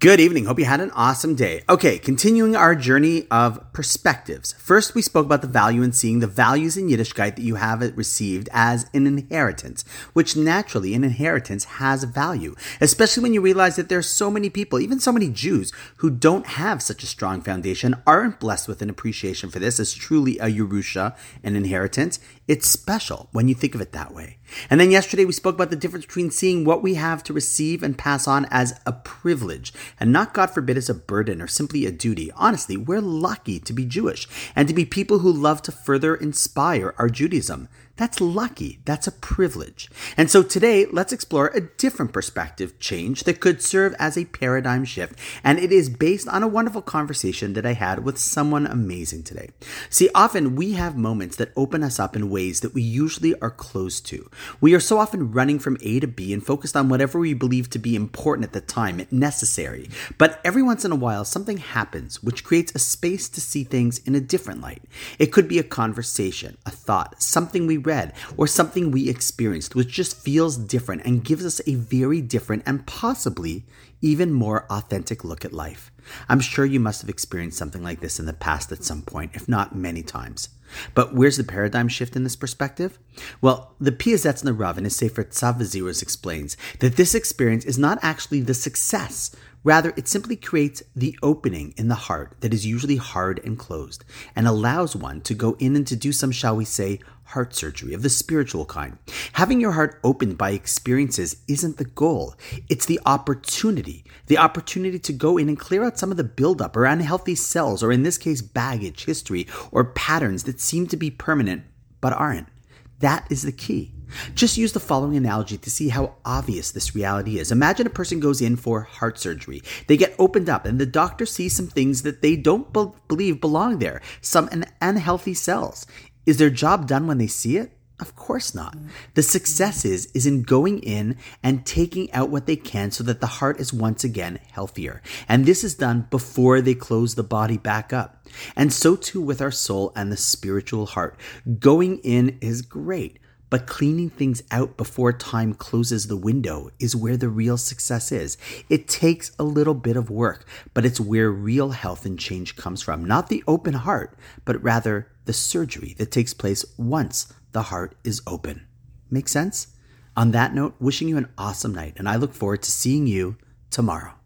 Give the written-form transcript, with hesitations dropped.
Good evening. Hope you had an awesome day. Okay, continuing our journey of perspectives. First, we spoke about the value in seeing the values in Yiddishkeit that you have received as an inheritance, which naturally an inheritance has value, especially when you realize that there are so many people, even so many Jews, who don't have such a strong foundation, aren't blessed with an appreciation for this as truly a Yerusha, an inheritance. It's special when you think of it that way. And then yesterday we spoke about the difference between seeing what we have to receive and pass on as a privilege, and not, God forbid, as a burden or simply a duty. Honestly, we're lucky to be Jewish and to be people who love to further inspire our Judaism. That's lucky. That's a privilege. And so today, let's explore a different perspective change that could serve as a paradigm shift. And it is based on a wonderful conversation that I had with someone amazing today. See, often we have moments that open us up in ways that we usually are closed to. We are so often running from A to B and focused on whatever we believe to be important at the time, necessary. But every once in a while, something happens which creates a space to see things in a different light. It could be a conversation, a thought, something we read, or something we experienced, which just feels different and gives us a very different and possibly even more authentic look at life. I'm sure you must have experienced something like this in the past at some point, if not many times. But where's the paradigm shift in this perspective? Well, the Piaseczna Rav in his Sefer Tzav V'Ziruz explains that this experience is not actually the success. Rather, it simply creates the opening in the heart that is usually hard and closed and allows one to go in and to do some, shall we say, heart surgery of the spiritual kind. Having your heart opened by experiences isn't the goal. It's the opportunity to go in and clear out some of the buildup or unhealthy cells, or in this case, baggage, history, or patterns that seem to be permanent but aren't. That is the key. Just use the following analogy to see how obvious this reality is. Imagine a person goes in for heart surgery. They get opened up and the doctor sees some things that they don't believe belong there, some unhealthy cells. Is their job done when they see it? Of course not. The success is in going in and taking out what they can so that the heart is once again healthier. And this is done before they close the body back up. And so too with our soul and the spiritual heart. Going in is great, but cleaning things out before time closes the window is where the real success is. It takes a little bit of work, but it's where real health and change comes from. Not the open heart, but rather the surgery that takes place once the heart is open. Make sense? On that note, wishing you an awesome night, and I look forward to seeing you tomorrow.